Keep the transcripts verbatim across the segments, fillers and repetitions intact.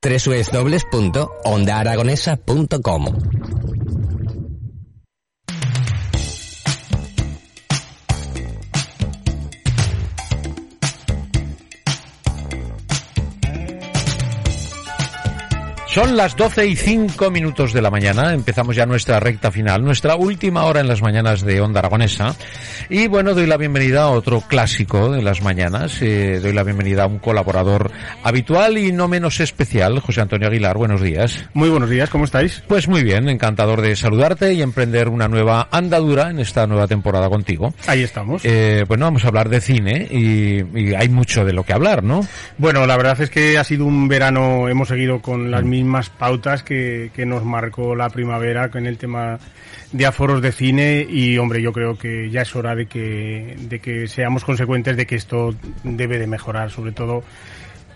www punto onda aragonesa punto com. Son las doce y cinco minutos de la mañana, empezamos ya nuestra recta final, nuestra última hora en las mañanas de Onda Aragonesa. Y bueno, doy la bienvenida a otro clásico de las mañanas, eh, doy la bienvenida a un colaborador habitual y no menos especial, José Antonio Aguilar, buenos días. Muy buenos días, ¿cómo estáis? Pues muy bien, encantador de saludarte y emprender una nueva andadura en esta nueva temporada contigo. Ahí estamos. Eh, bueno, vamos a hablar de cine y, y hay mucho de lo que hablar, ¿no? Bueno, la verdad es que ha sido un verano, hemos seguido con las mismas más pautas que, que nos marcó la primavera en el tema de aforos de cine y, hombre, yo creo que ya es hora de que, de que seamos consecuentes de que esto debe de mejorar, sobre todo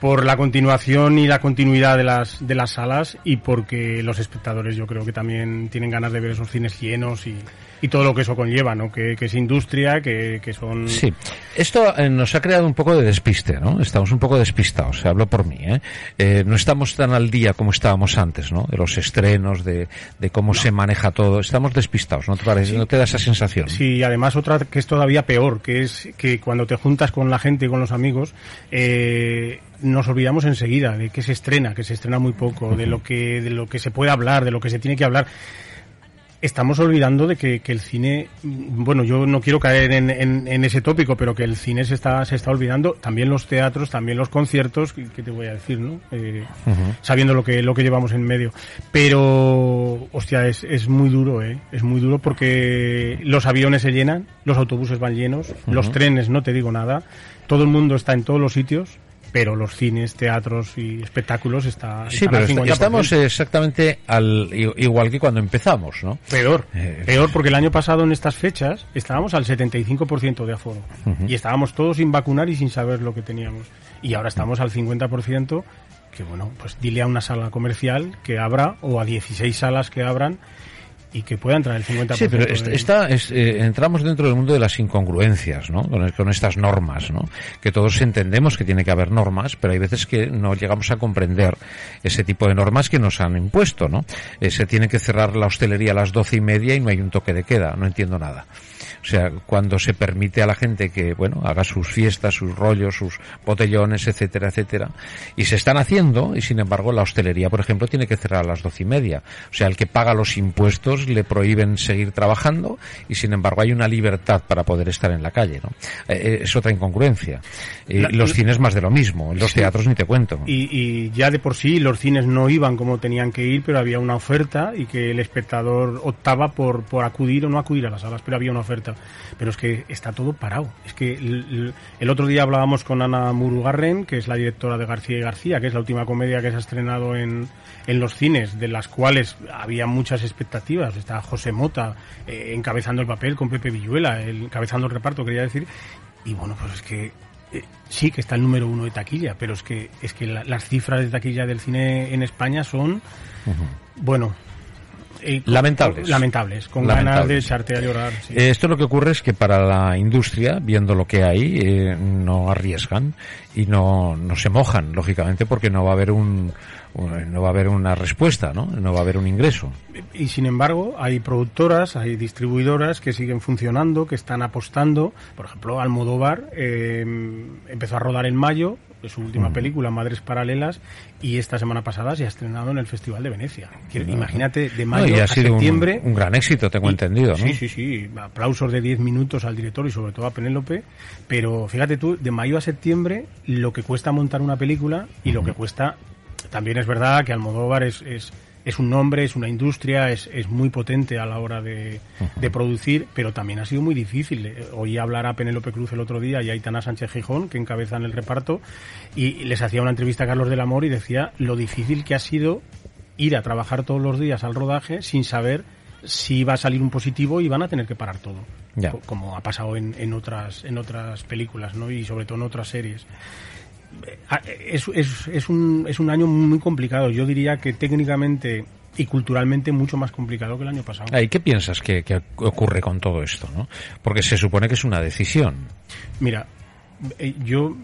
por la continuación y la continuidad de las de las salas y porque los espectadores yo creo que también tienen ganas de ver esos cines llenos y, y todo lo que eso conlleva, ¿no? Que, que es industria, que, que son... Sí, esto eh, nos ha creado un poco de despiste, ¿no? Estamos un poco despistados, hablo por mí, ¿eh? Eh, no estamos tan al día como estábamos antes, ¿no? De los estrenos, de, de cómo no. se maneja todo, estamos despistados, ¿no te parece? Sí. ¿No te da esa sensación? Sí, además otra que es todavía peor, que es que cuando te juntas con la gente y con los amigos... Eh, nos olvidamos enseguida de que se estrena, que se estrena muy poco, de lo que de lo que se puede hablar, de lo que se tiene que hablar. Estamos olvidando de que, que el cine, bueno, yo no quiero caer en, en, en ese tópico, pero que el cine se está se está olvidando, también los teatros, también los conciertos, ¿qué te voy a decir, no? Eh, uh-huh. Sabiendo lo que lo que llevamos en medio. Pero, hostia, es, es muy duro, ¿eh? Es muy duro porque los aviones se llenan, los autobuses van llenos, uh-huh. los trenes, no te digo nada, todo el mundo está en todos los sitios. Pero los cines, teatros y espectáculos está... Sí, pero estamos exactamente al igual que cuando empezamos, ¿no? Peor, eh, peor porque el año pasado en estas fechas estábamos al setenta y cinco por ciento de aforo uh-huh. y estábamos todos sin vacunar y sin saber lo que teníamos. Y ahora estamos al cincuenta por ciento, que bueno, pues dile a una sala comercial que abra o a dieciséis salas que abran y que pueda entrar el cincuenta por ciento. Sí, pero esta, esta es, eh, entramos dentro del mundo de las incongruencias, ¿no? Con, con estas normas, ¿no? Que todos entendemos que tiene que haber normas, pero hay veces que no llegamos a comprender ese tipo de normas que nos han impuesto, ¿no? Eh, se tiene que cerrar la hostelería a las doce y media y no hay un toque de queda, no entiendo nada. O sea, cuando se permite a la gente que, bueno, haga sus fiestas, sus rollos, sus botellones, etcétera, etcétera, y se están haciendo, y sin embargo la hostelería, por ejemplo, tiene que cerrar a las doce y media. O sea, el que paga los impuestos le prohíben seguir trabajando y, sin embargo, hay una libertad para poder estar en la calle, ¿no? Eh, es otra incongruencia. Eh, la, los la, cines más de lo mismo, los sí. teatros ni te cuento. Y, y ya de por sí los cines no iban como tenían que ir, pero había una oferta y que el espectador optaba por, por acudir o no acudir a las salas, pero había una oferta. Pero es que está todo parado. Es que el, el otro día hablábamos con Ana Murugarren, que es la directora de García y García, que es la última comedia que se ha estrenado en, en los cines, de las cuales había muchas expectativas. Está José Mota eh, encabezando el papel con Pepe Villuela, el, encabezando el reparto, quería decir. Y bueno, pues es que eh, sí que está el número uno de taquilla, pero es que, es que la, las cifras de taquilla del cine en España son... Uh-huh. Bueno... Eh, lamentables. Lamentables, con lamentables. Ganas de echarte a llorar. Sí. Eh, esto lo que ocurre es que para la industria, viendo lo que hay, eh, no arriesgan y no, no se mojan, lógicamente, porque no va a haber un... no va a haber una respuesta, ¿no? No va a haber un ingreso. Y sin embargo, hay productoras, hay distribuidoras que siguen funcionando, que están apostando. Por ejemplo, Almodóvar eh, empezó a rodar en mayo su última mm. película, Madres Paralelas, y esta semana pasada se ha estrenado en el Festival de Venecia. Que, claro. Imagínate, de mayo no, y ha a sido septiembre... Un, un gran éxito, tengo y, entendido, ¿no? Sí, sí, sí. Aplausos de diez minutos al director y sobre todo a Penélope. Pero fíjate tú, de mayo a septiembre, lo que cuesta montar una película y mm. lo que cuesta... También es verdad que Almodóvar es, es, es un nombre, es una industria, es, es muy potente a la hora de, uh-huh. de producir, pero también ha sido muy difícil. Oí hablar a Penélope Cruz el otro día y a Aitana Sánchez Gijón, que encabezan el reparto, y les hacía una entrevista a Carlos del Amor y decía lo difícil que ha sido ir a trabajar todos los días al rodaje sin saber si va a salir un positivo y van a tener que parar todo, ya. Como ha pasado en, en otras en otras películas, ¿no? Y sobre todo en otras series. Es, es, es, un, es un año muy complicado. Yo diría que técnicamente y culturalmente mucho más complicado que el año pasado. ¿Y qué piensas que, que ocurre con todo esto, ¿no? Porque se supone que es una decisión. Mira, yo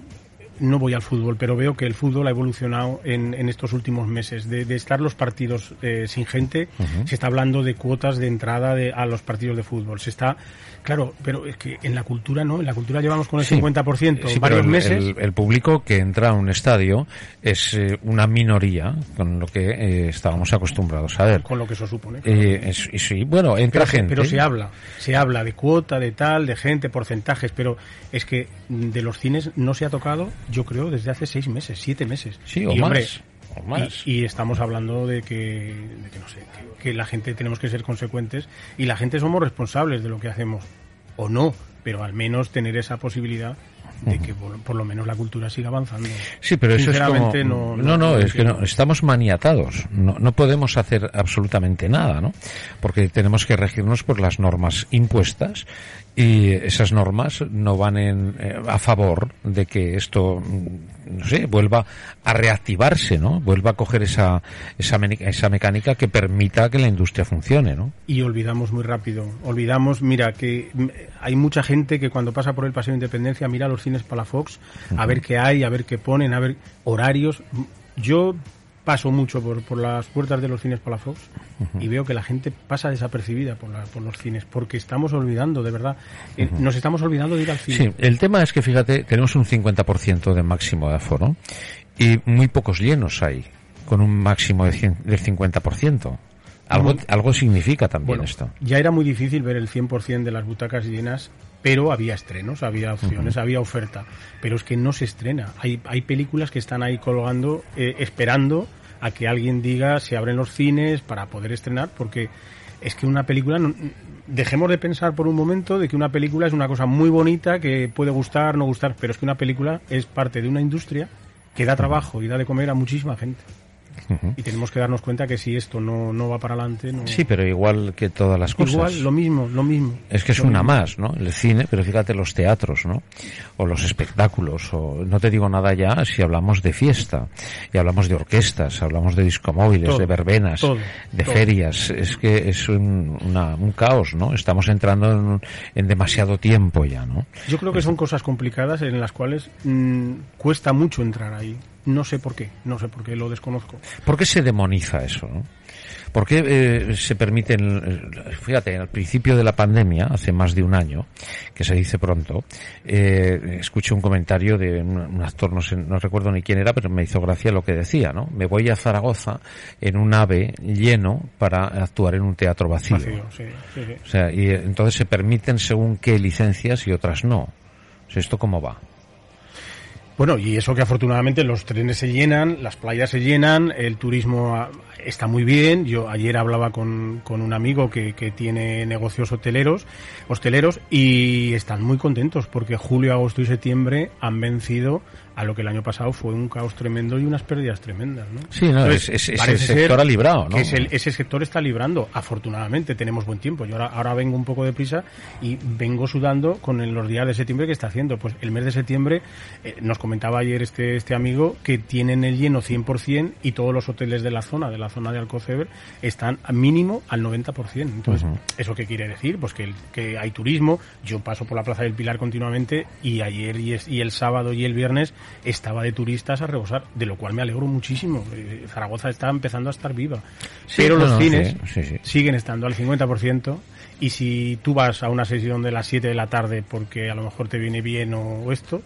no voy al fútbol, pero veo que el fútbol ha evolucionado en, en estos últimos meses. De, de estar los partidos eh, sin gente, uh-huh. se está hablando de cuotas de entrada de, a los partidos de fútbol. Se está, claro, pero es que en la cultura no, en la cultura llevamos con el sí, cincuenta por ciento sí, varios el, meses. El, el público que entra a un estadio es eh, una minoría con lo que eh, estábamos acostumbrados a ver. Con lo que eso supone. Claro. Eh, es, sí, bueno, entra pero, gente. Pero se habla, se habla de cuota, de tal, de gente, porcentajes, pero es que de los cines no se ha tocado. Yo creo desde hace seis meses, siete meses. Sí, o y, hombre, más. O más. Y, y estamos hablando de que, de que no sé, que, que la gente tenemos que ser consecuentes y la gente somos responsables de lo que hacemos, o no, pero al menos tener esa posibilidad de que por, por lo menos la cultura siga avanzando. Sí, pero eso es como... No, no, no, no es que no, estamos maniatados. No, no podemos hacer absolutamente nada, ¿no? Porque tenemos que regirnos por las normas impuestas y esas normas no van en, eh, a favor de que esto, no sé, vuelva a reactivarse, ¿no? Vuelva a coger esa, esa, me- esa mecánica que permita que la industria funcione, ¿no? Y olvidamos muy rápido. Olvidamos, mira, que hay mucha gente que cuando pasa por el Paseo de Independencia mira los cines Palafox, a ver qué hay, a ver qué ponen, a ver horarios. Yo paso mucho por, por las puertas de los cines Palafox uh-huh. y veo que la gente pasa desapercibida por, la, por los cines, porque estamos olvidando, de verdad, eh, uh-huh. nos estamos olvidando de ir al cine. Sí, el tema es que, fíjate, tenemos un cincuenta por ciento de máximo de aforo y muy pocos llenos hay, con un máximo de cien, del cincuenta por ciento. Algo, muy, algo significa también bueno, esto. Ya era muy difícil ver el cien por ciento de las butacas llenas, pero había estrenos, había opciones, uh-huh. había oferta. Pero es que no se estrena. Hay, hay películas que están ahí colgando, eh, esperando a que alguien diga se abren los cines para poder estrenar, porque es que una película... No, dejemos de pensar por un momento de que una película es una cosa muy bonita, que puede gustar, no gustar, pero es que una película es parte de una industria que da trabajo y da de comer a muchísima gente. Uh-huh. Y tenemos que darnos cuenta que si esto no, no va para adelante... No... Sí, pero igual que todas las cosas. Igual, lo mismo, lo mismo. Es que es una más, ¿no? El cine, pero fíjate los teatros, ¿no? O los espectáculos, o no te digo nada ya si hablamos de fiesta, y hablamos de orquestas, hablamos de discomóviles, todo, de verbenas, todo, de todo. Ferias. Es que es un, una, un caos, ¿no? Estamos entrando en, en demasiado tiempo ya, ¿no? Yo creo que son cosas complicadas en las cuales mmm, cuesta mucho entrar ahí. No sé por qué, no sé por qué, lo desconozco. ¿Por qué se demoniza eso, no? ¿Por qué eh, se permiten, fíjate, al principio de la pandemia, hace más de un año, que se dice pronto, eh, escuché un comentario de un, un actor, no sé, no recuerdo ni quién era, pero me hizo gracia lo que decía, ¿no? Me voy a Zaragoza en un AVE lleno para actuar en un teatro vacío. Vacío, sí, sí, sí. O sea, y entonces se permiten según qué licencias y otras no. O sea, ¿esto cómo va? Bueno, y eso que afortunadamente los trenes se llenan, las playas se llenan, el turismo está muy bien. Yo ayer hablaba con, con un amigo que, que tiene negocios hoteleros, hosteleros, y están muy contentos porque julio, agosto y septiembre han vencido a lo que el año pasado fue un caos tremendo y unas pérdidas tremendas, ¿no? Sí, no, entonces, es, es, ese sector ha librado, ¿no? Que es el, ese sector está librando. Afortunadamente tenemos buen tiempo. Yo ahora, ahora vengo un poco de prisa y vengo sudando con el, los días de septiembre que está haciendo. Pues el mes de septiembre eh, nos comentaba ayer este este amigo que tienen el lleno cien por ciento y todos los hoteles de la zona, de la zona de Alcoceber, están mínimo al noventa por ciento. Entonces, uh-huh. ¿eso qué quiere decir? Pues que, el, que hay turismo. Yo paso por la Plaza del Pilar continuamente y ayer y, es, y el sábado y el viernes estaba de turistas a rebosar, de lo cual me alegro muchísimo. Eh, Zaragoza está empezando a estar viva. Sí, pero no, los cines sí, sí, sí. siguen estando al cincuenta por ciento y si tú vas a una sesión de las siete de la tarde porque a lo mejor te viene bien o, o esto,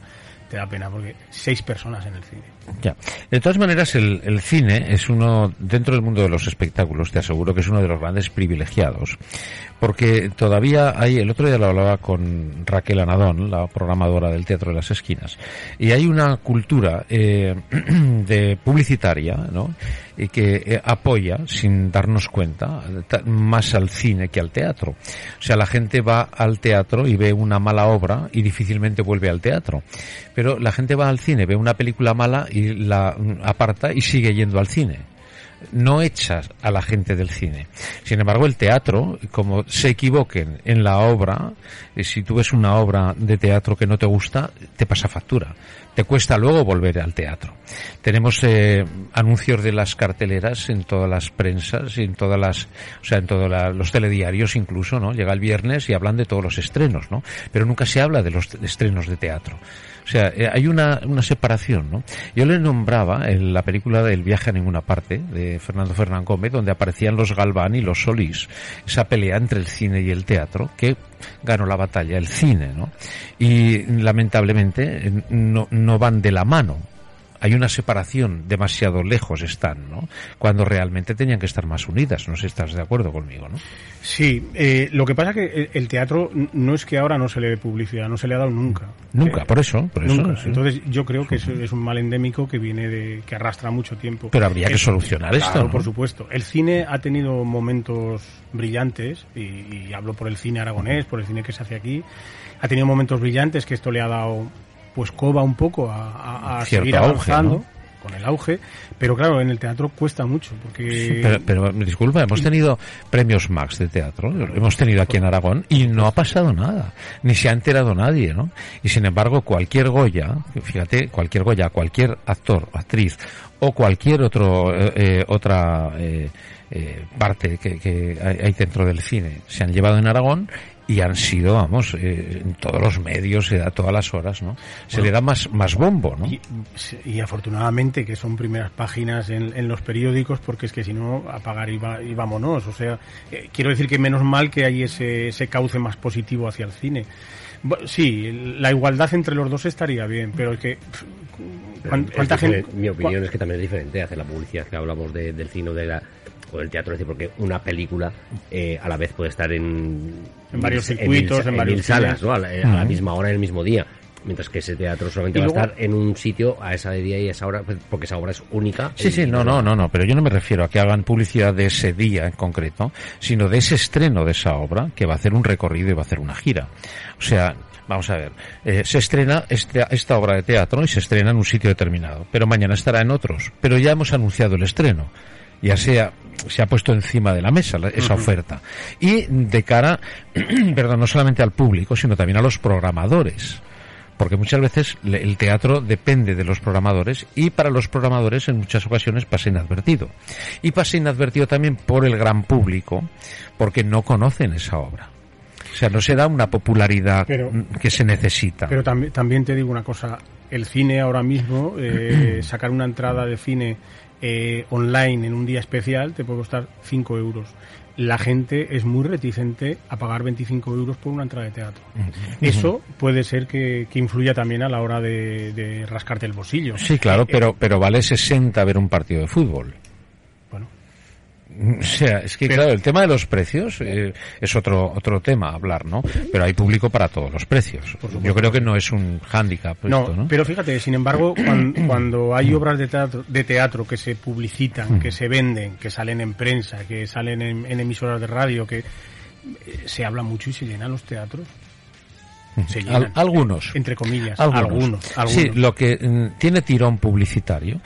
te da pena porque seis personas en el cine. Ya. De todas maneras, el, el cine es uno, dentro del mundo de los espectáculos, te aseguro que es uno de los grandes privilegiados, porque todavía hay, el otro día lo hablaba con Raquel Anadón, la programadora del Teatro de las Esquinas, y hay una cultura eh, de publicitaria, ¿no? Y que eh, apoya, sin darnos cuenta, más al cine que al teatro. O sea, la gente va al teatro y ve una mala obra y difícilmente vuelve al teatro. Pero la gente va al cine, ve una película mala y la aparta y sigue yendo al cine. no echas a la gente del cine. Sin embargo, el teatro, como se equivoquen en la obra, si tú ves una obra de teatro que no te gusta, te pasa factura. Te cuesta luego volver al teatro. Tenemos eh, anuncios de las carteleras en todas las prensas, en todas las, o sea, en todos los telediarios incluso, ¿no? Llega el viernes y hablan de todos los estrenos, ¿no? Pero nunca se habla de los t- estrenos de teatro. O sea, eh, hay una, una separación, ¿no? Yo le nombraba en la película del viaje a ninguna parte, de Fernando Fernán Gómez, donde aparecían los Galván y los Solís, esa pelea entre el cine y el teatro, que ganó la batalla el cine, ¿no? Y lamentablemente no, no van de la mano. Hay una separación, demasiado lejos están, ¿no? Cuando realmente tenían que estar más unidas, no sé si estás de acuerdo conmigo, ¿no? Sí, eh, lo que pasa es que el teatro no es que ahora no se le dé publicidad, no se le ha dado nunca. Nunca, eh, por eso, por nunca. Eso. Sí. Entonces yo creo que es, es un mal endémico que viene de, que arrastra mucho tiempo. Pero habría que, que solucionar claro, esto, ¿no? Por supuesto. El cine ha tenido momentos brillantes, y, y hablo por el cine aragonés, por el cine que se hace aquí, ha tenido momentos brillantes que esto le ha dado... pues coba un poco a, a, a seguir avanzando auge, ¿no? Con el auge, pero claro, en el teatro cuesta mucho porque... Pero, pero me disculpa, hemos tenido premios Max de teatro, claro, hemos tenido aquí en Aragón y no ha pasado nada, ni se ha enterado nadie, ¿no? Y sin embargo, cualquier Goya, fíjate, cualquier Goya, cualquier actor, actriz o cualquier otro eh, eh, otra eh, eh, parte que, que hay dentro del cine, se han llevado en Aragón. Y han sido, vamos, eh, en todos los medios, se da todas las horas, ¿no? Se bueno, le da más más bombo, ¿no? Y, y afortunadamente que son primeras páginas en, en los periódicos, porque es que si no, a pagar y, va, y vámonos. O sea, eh, quiero decir que menos mal que hay ese, ese cauce más positivo hacia el cine. Bueno, sí, la igualdad entre los dos estaría bien, pero es que... Pff, ¿cuánta gente? Mi opinión ¿cu- es que también es diferente hacer la publicidad que hablamos de, del cine o de la... o del teatro, es decir, porque una película eh, a la vez puede estar en, en varios circuitos, en, en, en varias salas, ¿no? a, la, a la misma hora, en el mismo día, mientras que ese teatro solamente luego, va a estar en un sitio a esa día y a esa hora, porque esa obra es única. Sí, sí, no, no, no, no, pero yo no me refiero a que hagan publicidad de ese día en concreto, sino de ese estreno de esa obra, que va a hacer un recorrido y va a hacer una gira. O sea, vamos a ver, eh, se estrena esta, esta obra de teatro y se estrena en un sitio determinado, pero mañana estará en otros, pero ya hemos anunciado el estreno. Ya sea, se ha puesto encima de la mesa la, esa uh-huh. oferta. Y de cara, perdón, no solamente al público, sino también a los programadores. Porque muchas veces el teatro depende de los programadores y para los programadores en muchas ocasiones pasa inadvertido. Y pasa inadvertido también por el gran público, porque no conocen esa obra. O sea, no se da una popularidad pero, que se necesita. Pero tam- también te digo una cosa, el cine ahora mismo, eh, sacar una entrada de cine... Eh, online en un día especial te puede costar cinco euros. La gente es muy reticente a pagar veinticinco euros por una entrada de teatro. Eso puede ser que, que influya también a la hora de, de rascarte el bolsillo. Sí, claro, eh, pero, pero vale sesenta ver un partido de fútbol. Bueno. O sea, es que pero, claro, el tema de los precios eh, es otro otro tema a hablar, ¿no? Pero hay público para todos los precios. Yo creo que no es un hándicap no, esto, ¿no? Pero fíjate, sin embargo, cuando, cuando hay obras de teatro, de teatro que se publicitan, que se venden, que salen en prensa, que salen en, en emisoras de radio, que eh, se habla mucho y se llenan los teatros. Se llenan, algunos entre comillas algunos. Algunos, algunos sí, lo que tiene tirón publicitario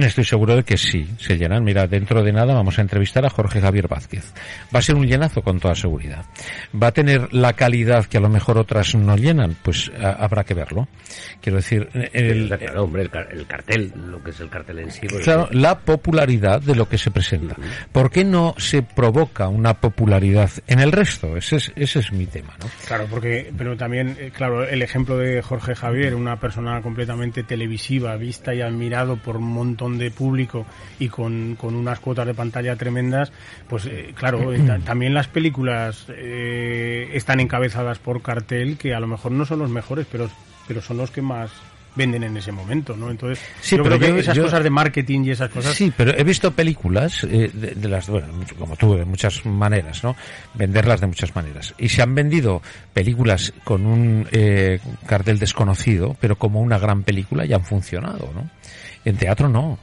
estoy seguro de que sí se llenan. Mira, dentro de nada vamos a entrevistar a Jorge Javier Vázquez, va a ser un llenazo con toda seguridad, va a tener la calidad que a lo mejor otras no llenan, pues a, habrá que verlo, quiero decir el, el, hombre, el, el cartel, lo que es el cartel en sí, claro, el... la popularidad de lo que se presenta. Uh-huh. ¿Por qué no se provoca una popularidad en el resto? Ese es, ese es mi tema, ¿no? Claro, porque pero también, claro, el ejemplo de Jorge Javier, una persona completamente televisiva, vista y admirado por un montón de público y con, con unas cuotas de pantalla tremendas, pues eh, claro, t- también las películas eh, están encabezadas por cartel que a lo mejor no son los mejores, pero, pero son los que más... venden en ese momento, ¿no? Entonces, sí, yo pero creo que yo, esas yo, cosas de marketing y esas cosas... Sí, pero he visto películas, eh, de, de las, bueno, como tú, de muchas maneras, ¿no? Venderlas de muchas maneras. Y se han vendido películas con un eh, cartel desconocido, pero como una gran película y han funcionado, ¿no? En teatro no.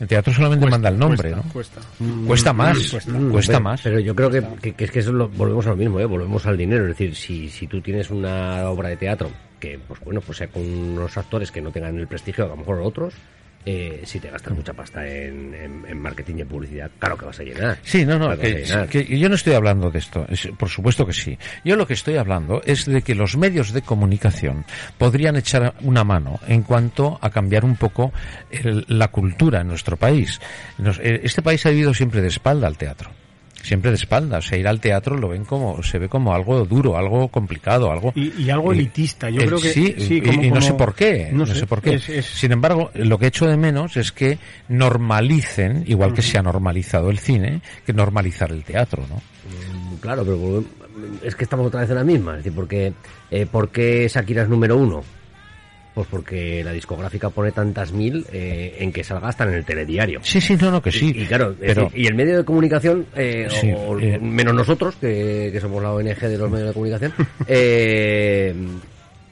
En teatro solamente cuesta, manda el nombre, cuesta, ¿no? Cuesta, cuesta más, mm, cuesta, mm, cuesta pero, más. Pero yo creo que, que, que es que eso lo, volvemos a lo mismo, ¿eh? Volvemos al dinero. Es decir, si, si tú tienes una obra de teatro que, pues bueno, pues sea con unos actores que no tengan el prestigio, a lo mejor otros, Eh, si te gastas mucha pasta en, en, en marketing y en publicidad, claro que vas a llenar. Sí, no, no, claro que, que, que yo no estoy hablando de esto, es, por supuesto que sí. Yo lo que estoy hablando es de que los medios de comunicación podrían echar una mano en cuanto a cambiar un poco el, la cultura en nuestro país. Nos, este país ha vivido siempre de espalda al teatro. Siempre de espaldas, o sea, ir al teatro lo ven como, se ve como algo duro, algo complicado, algo... Y, y algo elitista, yo eh, creo que... Sí, sí como, y, y no como... sé por qué, no, no sé, sé por qué. Es, es... Sin embargo, lo que echo de menos es que normalicen, igual que se ha normalizado el cine, que normalizar el teatro, ¿no? Claro, pero es que estamos otra vez en la misma, es decir, porque, eh, ¿por qué Shakira es número uno? Pues porque la discográfica pone tantas mil eh, en que salga hasta en el telediario. Sí, sí, no, no, que sí. Y, y claro, pero... decir, y el medio de comunicación, eh, sí, o, eh... menos nosotros, que, que somos la O N G de los medios de comunicación, eh,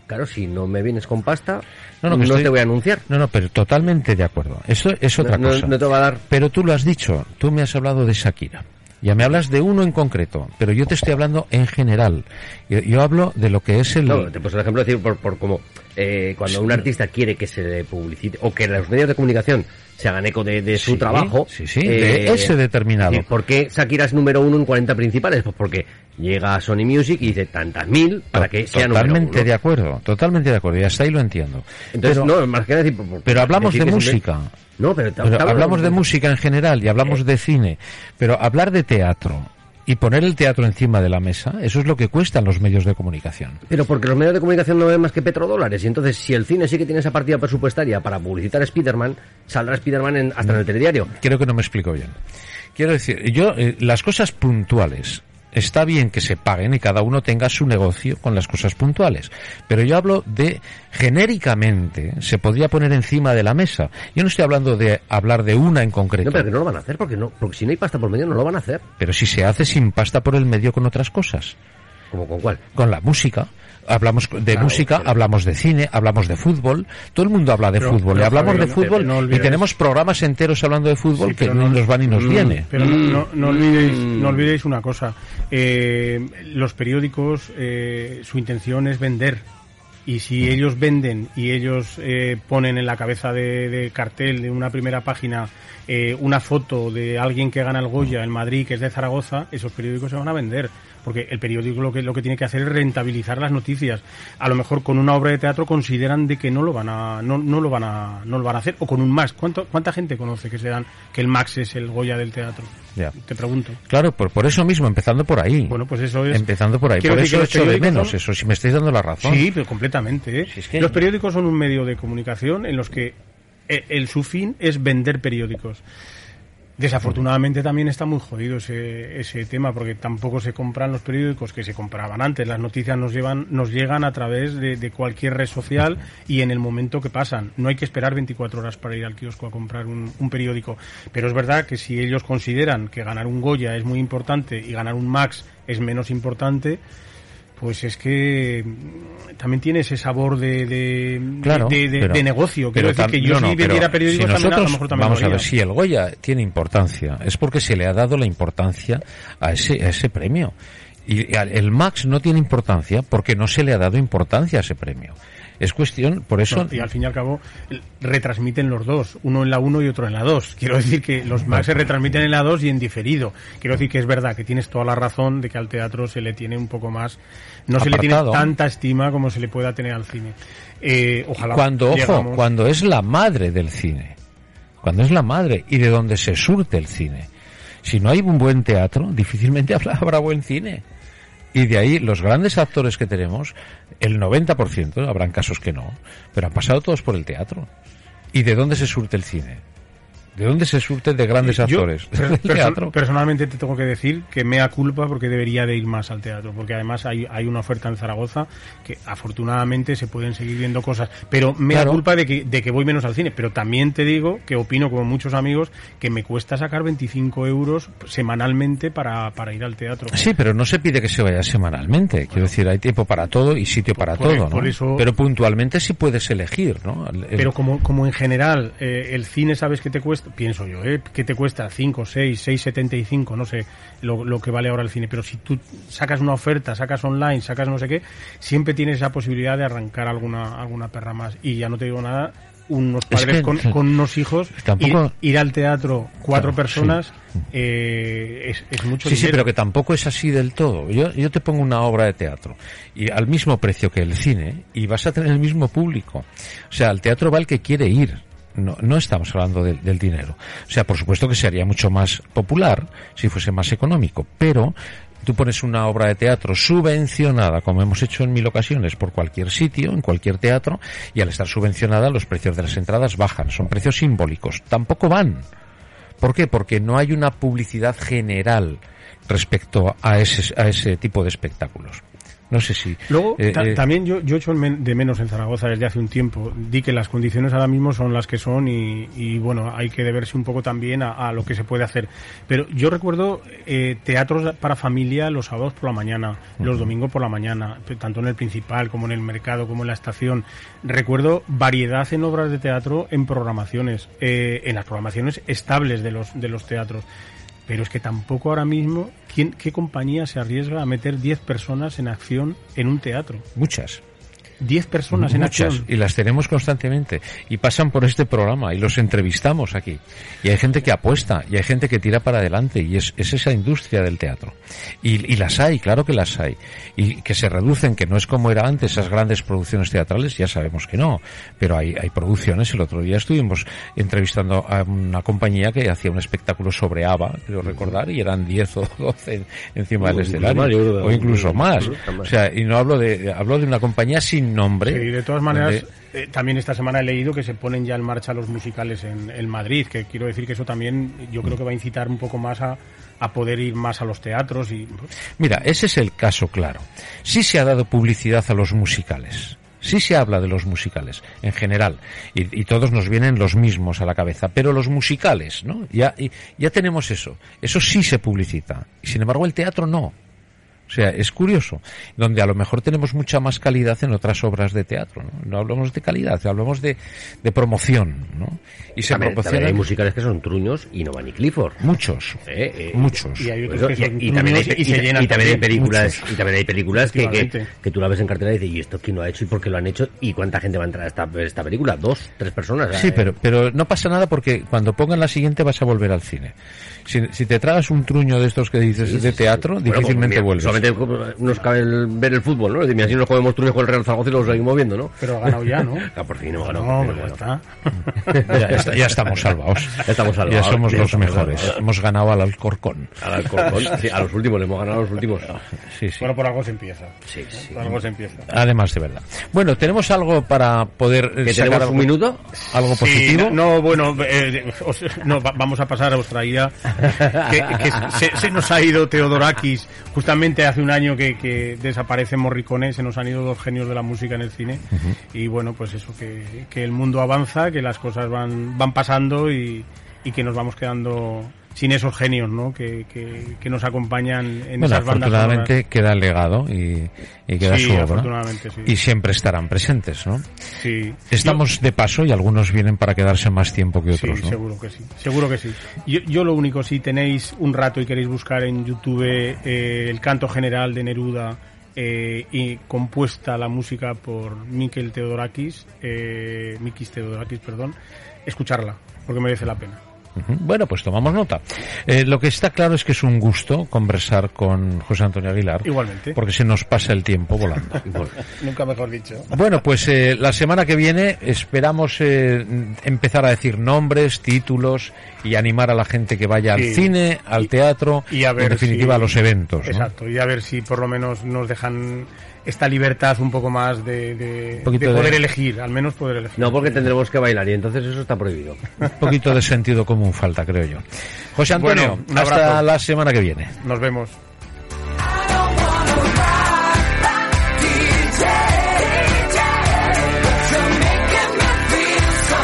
claro, si no me vienes con pasta... No, no, no estoy... te voy a anunciar. No, no, pero totalmente de acuerdo. Eso es otra no, cosa. No, no te va a dar... Pero tú lo has dicho, tú me has hablado de Shakira. Ya me hablas de uno en concreto, pero yo te estoy hablando en general. Yo, yo hablo de lo que es el... No, te puse el ejemplo de decir por, por como eh, cuando sí. un artista quiere que se le publicite o que los medios de comunicación se hagan eco de, de su sí, trabajo... Sí, sí, eh, de ese determinado. Eh, ¿Por qué Shakira es número uno en cuarenta principales? Pues porque llega a Sony Music y dice tantas mil para que sea número uno. Totalmente de acuerdo, totalmente de acuerdo, y hasta ahí lo entiendo. Entonces, pero, no, más que decir... Por, por, pero hablamos decir de música... Siempre... No, pero, pero hablamos de música en general y hablamos de cine, pero hablar de teatro y poner el teatro encima de la mesa, eso es lo que cuestan los medios de comunicación. Pero porque los medios de comunicación no ven más que petrodólares, y entonces si el cine sí que tiene esa partida presupuestaria para publicitar a Spiderman, saldrá Spiderman en, hasta en el telediario. Creo que no me explico bien. Quiero decir, yo eh, las cosas puntuales... Está bien que se paguen y cada uno tenga su negocio con las cosas puntuales, pero yo hablo de, genéricamente, se podría poner encima de la mesa. Yo no estoy hablando de hablar de una en concreto. No, pero que no lo van a hacer, porque no, porque si no hay pasta por medio no lo van a hacer. Pero si se hace sin pasta por el medio con otras cosas. ¿Cómo con cuál? Con la música. Hablamos de claro, música, claro. hablamos de cine, hablamos de fútbol. Todo el mundo habla de pero, fútbol. Pero, y hablamos pero, de fútbol no, no y tenemos programas enteros hablando de fútbol sí, que no nos van y nos viene. Pero mm. no, no, olvidéis, no olvidéis una cosa. Eh, los periódicos, eh, su intención es vender. Y si ellos venden y ellos eh, ponen en la cabeza de, de cartel de una primera página eh, una foto de alguien que gana el Goya en Madrid, que es de Zaragoza, esos periódicos se van a vender. Porque el periódico lo que lo que tiene que hacer es rentabilizar las noticias. A lo mejor con una obra de teatro consideran de que no lo van a no no lo van a no lo van a hacer, o con un Max. ¿Cuánto cuánta gente conoce que se dan que el Max es el Goya del teatro? Ya. Te pregunto. Claro, por por eso mismo, empezando por ahí. Bueno, pues eso es. Empezando por ahí. Por eso echo de menos eso, si me estáis dando la razón. Sí, pero completamente, ¿eh? Si es que... Los periódicos son un medio de comunicación en los que el, el su fin es vender periódicos. Desafortunadamente también está muy jodido ese, ese tema, porque tampoco se compran los periódicos que se compraban antes. Las noticias nos llevan, nos llegan a través de, de cualquier red social y en el momento que pasan. No hay que esperar veinticuatro horas para ir al kiosco a comprar un, un periódico. Pero es verdad que si ellos consideran que ganar un Goya es muy importante y ganar un Max es menos importante... Pues es que también tiene ese sabor de, de, claro, de, de, pero, de negocio. Quiero decir que yo no, si vendiera periódicos si nosotros, también, a lo mejor también vamos a ver, si el Goya tiene importancia, es porque se le ha dado la importancia a ese, a ese premio. Y el Max no tiene importancia porque no se le ha dado importancia a ese premio. Es cuestión, por eso... No, y al fin y al cabo retransmiten los dos, uno en la uno y otro en la dos. Quiero decir que los Max se retransmiten en la dos y en diferido. Quiero decir que es verdad que tienes toda la razón de que al teatro se le tiene un poco más... No apartado. Se le tiene tanta estima como se le pueda tener al cine. Eh, ojalá cuando, llegamos... ojo, cuando es la madre del cine, cuando es la madre y de donde se surte el cine. Si no hay un buen teatro, difícilmente habrá buen cine. Y de ahí, los grandes actores que tenemos, el noventa por ciento, habrán casos que no, pero han pasado todos por el teatro. ¿Y de dónde se surte el cine? ¿De dónde se surte de grandes Yo, actores? Per, teatro. Personalmente te tengo que decir que mea culpa porque debería de ir más al teatro, porque además hay, hay una oferta en Zaragoza que afortunadamente se pueden seguir viendo cosas, pero mea claro. culpa de que, de que voy menos al cine, pero también te digo que opino como muchos amigos que me cuesta sacar veinticinco euros semanalmente para, para ir al teatro. Sí, pero no se pide que se vaya semanalmente, quiero bueno. decir, hay tiempo para todo y sitio para por, todo, por ¿no? eso... Pero puntualmente sí puedes elegir, ¿no? El... Pero como, como en general eh, el cine sabes que te cuesta, pienso yo, ¿eh? ¿Qué te cuesta? cinco, seis, seis setenta y cinco, no sé lo, lo que vale ahora el cine, pero si tú sacas una oferta, sacas online, sacas no sé qué, siempre tienes esa posibilidad de arrancar alguna alguna perra más, y ya no te digo nada unos padres es que, con, con unos hijos, tampoco... ir, ir al teatro cuatro claro, personas sí. eh, es, es mucho sí, dinero. Sí, pero que tampoco es así del todo. Yo, yo te pongo una obra de teatro y al mismo precio que el cine y vas a tener el mismo público. O sea, al teatro va el que quiere ir. No, no estamos hablando de, del dinero. O sea, por supuesto que sería mucho más popular si fuese más económico, pero tú pones una obra de teatro subvencionada, como hemos hecho en mil ocasiones, por cualquier sitio, en cualquier teatro, y al estar subvencionada los precios de las entradas bajan, son precios simbólicos. Tampoco van. ¿Por qué? Porque no hay una publicidad general respecto a ese, a ese tipo de espectáculos. No sé si... Luego, eh, ta- eh, también yo, yo he hecho de menos en Zaragoza desde hace un tiempo. Di que las condiciones ahora mismo son las que son y, y bueno, hay que deberse un poco también a, a lo que se puede hacer. Pero yo recuerdo eh, teatros para familia los sábados por la mañana, uh-huh. los domingos por la mañana, tanto en el principal como en el mercado, como en la estación. Recuerdo variedad en obras de teatro, en programaciones, eh, en las programaciones estables de los de los teatros. Pero es que tampoco ahora mismo, ¿quién, ¿qué compañía se arriesga a meter diez personas en acción en un teatro? Muchas. diez personas en Muchas, acción. Y las tenemos constantemente. Y pasan por este programa y los entrevistamos aquí. Y hay gente que apuesta y hay gente que tira para adelante. Y es, es esa industria del teatro. Y, y las hay, claro que las hay. Y que se reducen, que no es como era antes esas grandes producciones teatrales, ya sabemos que no. Pero hay, hay producciones. El otro día estuvimos entrevistando a una compañía que hacía un espectáculo sobre ABBA, creo recordar, y eran diez o doce encima o del escenario. Mayor, o incluso más. O sea, y no hablo de, hablo de una compañía sin nombre. Sí, de todas maneras, donde... eh, también esta semana he leído que se ponen ya en marcha los musicales en, en Madrid, que quiero decir que eso también yo creo que va a incitar un poco más a, a poder ir más a los teatros. Y mira, ese es el caso claro. Sí se ha dado publicidad a los musicales. Sí se habla de los musicales, en general, y, y todos nos vienen los mismos a la cabeza, pero los musicales, ¿no? Ya, y, ya tenemos eso. Eso sí se publicita. Y sin embargo, el teatro no. O sea, es curioso, donde a lo mejor tenemos mucha más calidad en otras obras de teatro, ¿no? No hablamos de calidad, hablamos de, de promoción, ¿no? Y se también, también hay musicales que son truños y no van ni Clifford. Muchos, eh, eh, muchos. Y, hay otros pues, que son y, y también hay, y, y, se llenan y también hay películas, muchos. y también hay películas que, que, que tú la ves en cartera y dices, ¿y esto quién lo ha hecho y por qué lo han hecho? ¿Y cuánta gente va a entrar a esta, esta película? ¿Dos, tres personas? Sí, eh. pero pero no pasa nada porque cuando pongan la siguiente vas a volver al cine. Si, si te tragas un truño de estos que dices sí, sí, de teatro, sí, sí. difícilmente bueno, pues, vuelves. Nos cabe el, ver el fútbol, ¿no? Así nos comemos truños con el Real Zaragoza y los seguimos viendo, ¿no? Pero ha ganado ya, ¿no? Ah, por fin, no, ganado, no pero bueno. está. ya, ya, está, ya estamos salvados. Ya estamos salvados. Ya somos ya los mejores. Salvados. Hemos ganado al Alcorcón. Al Alcorcón, sí, a los últimos, le hemos ganado a los últimos. Sí, sí. Bueno, por algo se empieza. Sí, sí. Por algo se empieza. Además, de verdad. Bueno, ¿tenemos algo para poder ¿Que sacar algo, un minuto? ¿Algo sí, positivo? No, no bueno, eh, os, no, va, vamos a pasar a vuestra idea. Que, que se, se nos ha ido Theodorakis, justamente hace un año que, que desaparece Morricone, se nos han ido dos genios de la música en el cine, uh-huh. y bueno, pues eso, que, que el mundo avanza, que las cosas van, van pasando y, y que nos vamos quedando sin esos genios, ¿no? Que, que, que nos acompañan en bueno, esas bandas. Afortunadamente sonoras. Queda el legado y, y queda sí, su obra. Sí. Y siempre estarán presentes, ¿no? Sí. Estamos yo... de paso y algunos vienen para quedarse más tiempo que otros, sí, ¿no? Seguro que sí. Seguro que sí. Yo, yo lo único, si tenéis un rato y queréis buscar en YouTube eh, el Canto General de Neruda eh, y compuesta la música por Mikis Theodorakis, eh, Mikis Theodorakis, perdón, escucharla, porque merece la pena. Bueno, pues tomamos nota. Eh, lo que está claro es que es un gusto conversar con José Antonio Aguilar. Igualmente. Porque se nos pasa el tiempo volando. Nunca mejor dicho. Bueno, pues eh, la semana que viene esperamos eh, empezar a decir nombres, títulos y animar a la gente que vaya sí. al cine, al y, teatro y a ver en definitiva si, a los eventos. Exacto, ¿no? Y a ver si por lo menos nos dejan esta libertad un poco más de, de, de poder de... elegir, al menos poder elegir. No, porque tendremos que bailar y entonces eso está prohibido. Un poquito de sentido común falta, creo yo. José Antonio, bueno, hasta la semana que viene. Nos vemos.